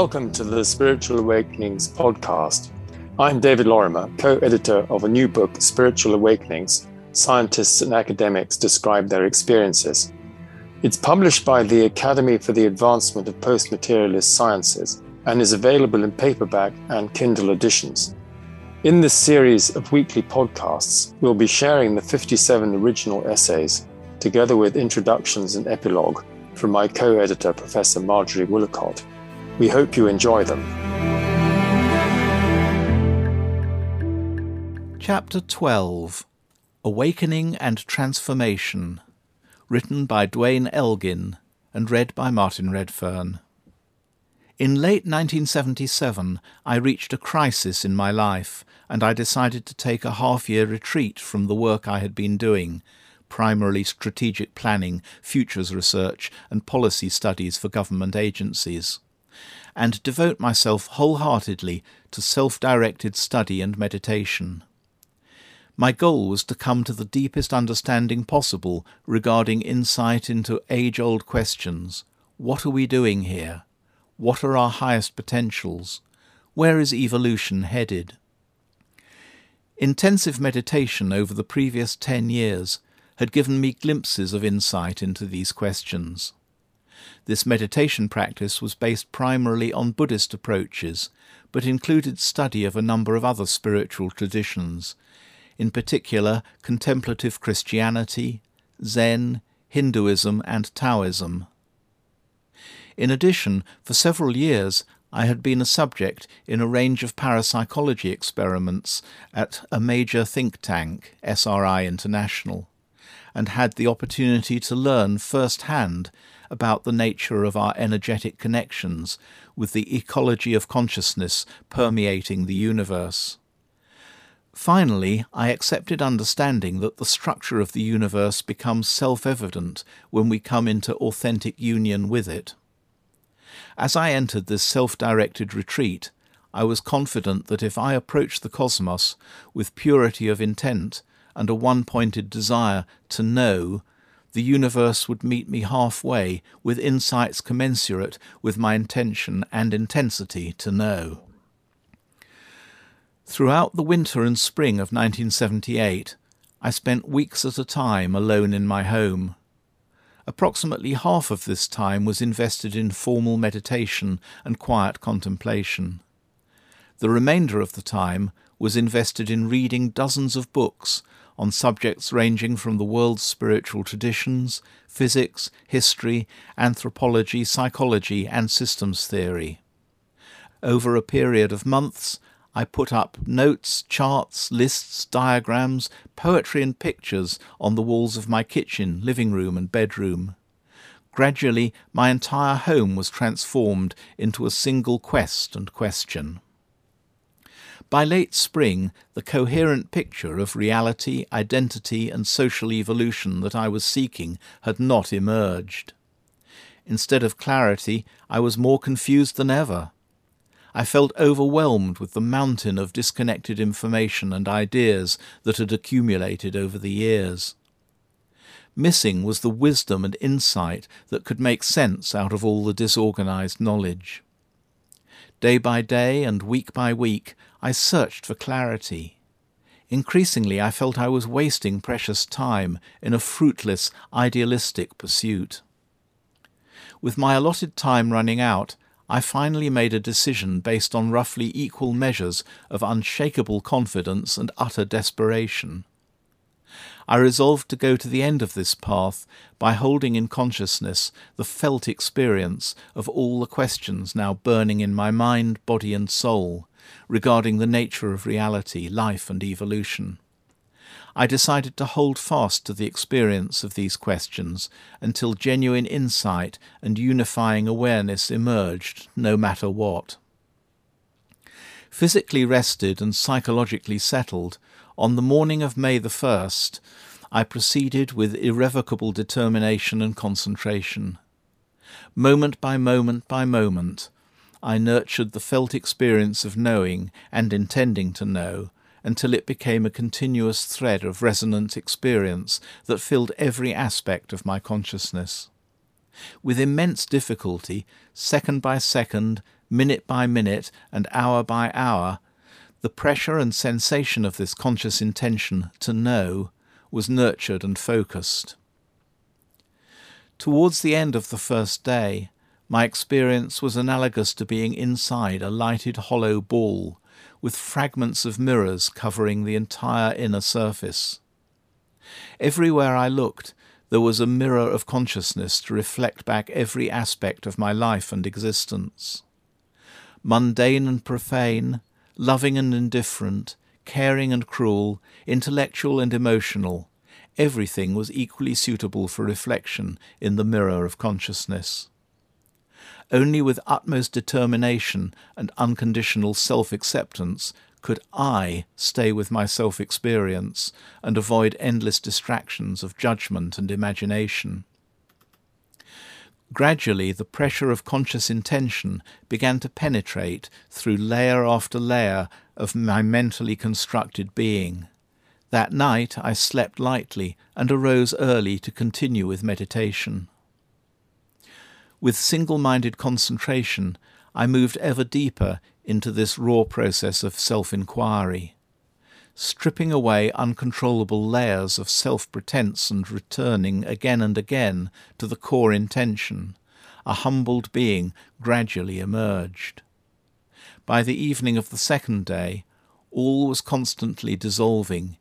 Welcome to the Spiritual Awakenings podcast. I'm David Lorimer, co-editor of a new book, Spiritual Awakenings: Scientists and Academics Describe Their Experiences. It's published by the Academy for the Advancement of Postmaterialist Sciences and is available in paperback and Kindle editions. In this series of weekly podcasts, we'll be sharing the 57 original essays, together with introductions and epilogue from my co-editor, Professor Marjorie Willacott. We hope you enjoy them. Chapter 12, Awakening and Transformation, written by Duane Elgin and read by Martin Redfern. In late 1977, I reached a crisis in my life, and I decided to take a half-year retreat from the work I had been doing, primarily strategic planning, futures research, and policy studies for government agencies, and devote myself wholeheartedly to self-directed study and meditation. My goal was to come to the deepest understanding possible regarding insight into age-old questions. What are we doing here? What are our highest potentials? Where is evolution headed? Intensive meditation over the previous 10 years had given me glimpses of insight into these questions. This meditation practice was based primarily on Buddhist approaches, but included study of a number of other spiritual traditions, in particular contemplative Christianity, Zen, Hinduism and Taoism. In addition, for several years I had been a subject in a range of parapsychology experiments at a major think tank, SRI International, and had the opportunity to learn firsthand about the nature of our energetic connections with the ecology of consciousness permeating the universe. Finally, I accepted understanding that the structure of the universe becomes self-evident when we come into authentic union with it. As I entered this self-directed retreat, I was confident that if I approached the cosmos with purity of intent and a one-pointed desire to know, the universe would meet me halfway with insights commensurate with my intention and intensity to know. Throughout the winter and spring of 1978, I spent weeks at a time alone in my home. Approximately half of this time was invested in formal meditation and quiet contemplation. The remainder of the time was invested in reading dozens of books on subjects ranging from the world's spiritual traditions, physics, history, anthropology, psychology, and systems theory. Over a period of months, I put up notes, charts, lists, diagrams, poetry and pictures on the walls of my kitchen, living room and bedroom. Gradually, my entire home was transformed into a single quest and question. By late spring, the coherent picture of reality, identity and social evolution that I was seeking had not emerged. Instead of clarity, I was more confused than ever. I felt overwhelmed with the mountain of disconnected information and ideas that had accumulated over the years. Missing was the wisdom and insight that could make sense out of all the disorganized knowledge. Day by day and week by week, I searched for clarity. Increasingly, I felt I was wasting precious time in a fruitless, idealistic pursuit. With my allotted time running out, I finally made a decision based on roughly equal measures of unshakable confidence and utter desperation. I resolved to go to the end of this path by holding in consciousness the felt experience of all the questions now burning in my mind, body and soul regarding the nature of reality, life and evolution. I decided to hold fast to the experience of these questions until genuine insight and unifying awareness emerged, no matter what. Physically rested and psychologically settled, on the morning of May the 1st, I proceeded with irrevocable determination and concentration. Moment by moment by moment, I nurtured the felt experience of knowing and intending to know until it became a continuous thread of resonant experience that filled every aspect of my consciousness. With immense difficulty, second by second, minute by minute and hour by hour, the pressure and sensation of this conscious intention to know was nurtured and focused. Towards the end of the first day, my experience was analogous to being inside a lighted hollow ball, with fragments of mirrors covering the entire inner surface. Everywhere I looked, there was a mirror of consciousness to reflect back every aspect of my life and existence. Mundane and profane, loving and indifferent, caring and cruel, intellectual and emotional, everything was equally suitable for reflection in the mirror of consciousness. Only with utmost determination and unconditional self-acceptance could I stay with my self-experience and avoid endless distractions of judgment and imagination. Gradually, the pressure of conscious intention began to penetrate through layer after layer of my mentally constructed being. That night I slept lightly and arose early to continue with meditation. With single-minded concentration, I moved ever deeper into this raw process of self-inquiry, stripping away uncontrollable layers of self-pretense and returning again and again to the core intention. A humbled being gradually emerged. By the evening of the second day, all was constantly dissolving.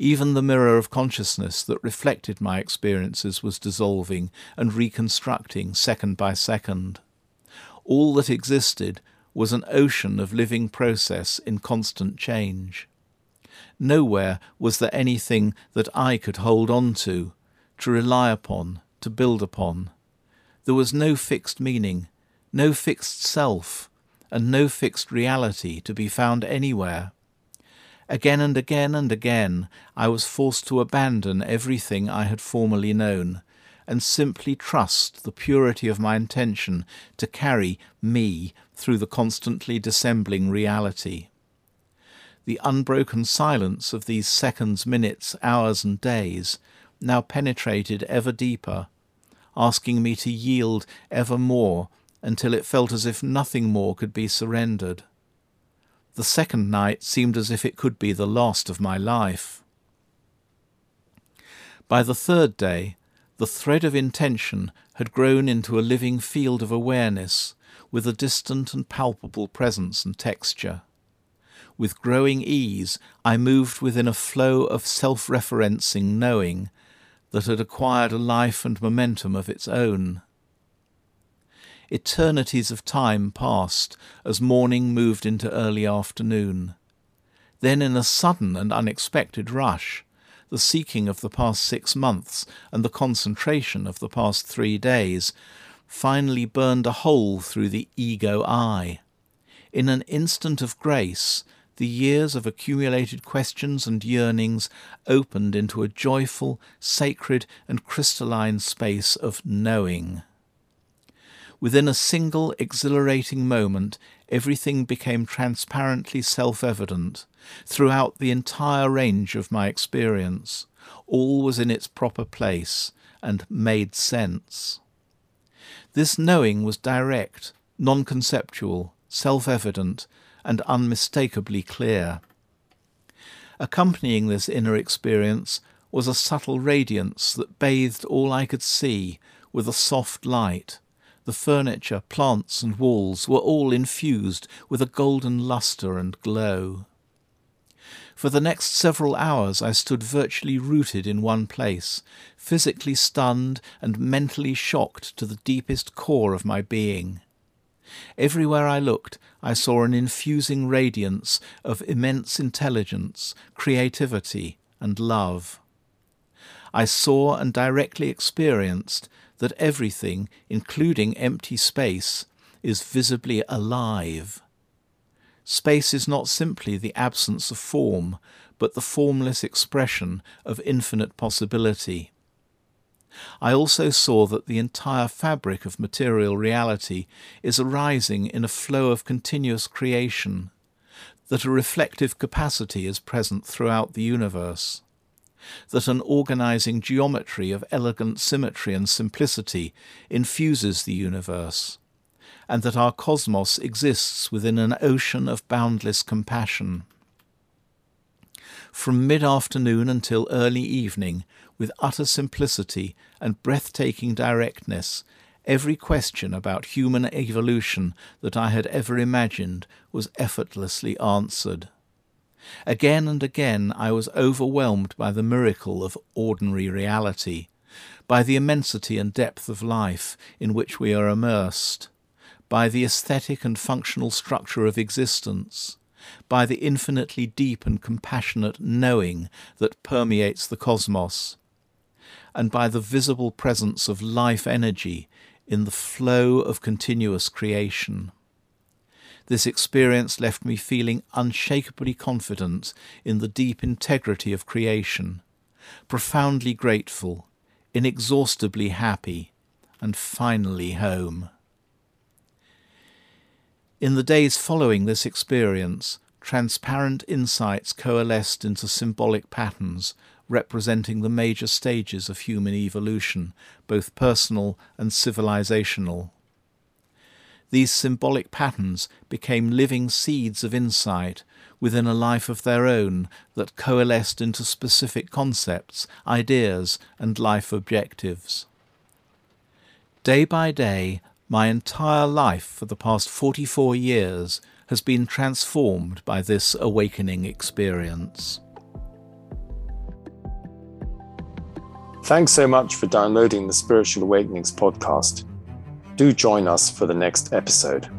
Even the mirror of consciousness that reflected my experiences was dissolving and reconstructing second by second. All that existed was an ocean of living process in constant change. Nowhere was there anything that I could hold on to rely upon, to build upon. There was no fixed meaning, no fixed self, and no fixed reality to be found anywhere. Again and again and again I was forced to abandon everything I had formerly known and simply trust the purity of my intention to carry me through the constantly dissembling reality. The unbroken silence of these seconds, minutes, hours and days now penetrated ever deeper, asking me to yield ever more until it felt as if nothing more could be surrendered. The second night seemed as if it could be the last of my life. By the third day, the thread of intention had grown into a living field of awareness, with a distant and palpable presence and texture. With growing ease, I moved within a flow of self-referencing knowing that had acquired a life and momentum of its own. Eternities of time passed as morning moved into early afternoon. Then, in a sudden and unexpected rush, the seeking of the past 6 months and the concentration of the past 3 days finally burned a hole through the ego eye. In an instant of grace, the years of accumulated questions and yearnings opened into a joyful, sacred, and crystalline space of knowing. Within a single exhilarating moment, everything became transparently self-evident. Throughout the entire range of my experience, all was in its proper place and made sense. This knowing was direct, non-conceptual, self-evident, and unmistakably clear. Accompanying this inner experience was a subtle radiance that bathed all I could see with a soft light. The furniture, plants and walls were all infused with a golden lustre and glow. For the next several hours I stood virtually rooted in one place, physically stunned and mentally shocked to the deepest core of my being. Everywhere I looked, I saw an infusing radiance of immense intelligence, creativity and love. I saw and directly experienced that everything, including empty space, is visibly alive. Space is not simply the absence of form, but the formless expression of infinite possibility. I also saw that the entire fabric of material reality is arising in a flow of continuous creation, that a reflective capacity is present throughout the universe, that an organizing geometry of elegant symmetry and simplicity infuses the universe, and that our cosmos exists within an ocean of boundless compassion. From mid-afternoon until early evening, with utter simplicity and breathtaking directness, every question about human evolution that I had ever imagined was effortlessly answered. Again and again I was overwhelmed by the miracle of ordinary reality, by the immensity and depth of life in which we are immersed, by the aesthetic and functional structure of existence, by the infinitely deep and compassionate knowing that permeates the cosmos, and by the visible presence of life energy in the flow of continuous creation. This experience left me feeling unshakably confident in the deep integrity of creation, profoundly grateful, inexhaustibly happy, and finally home. In the days following this experience, transparent insights coalesced into symbolic patterns representing the major stages of human evolution, both personal and civilizational. These symbolic patterns became living seeds of insight within a life of their own that coalesced into specific concepts, ideas, and life objectives. Day by day, my entire life for the past 44 years has been transformed by this awakening experience. Thanks so much for downloading the Spiritual Awakenings podcast. Do join us for the next episode.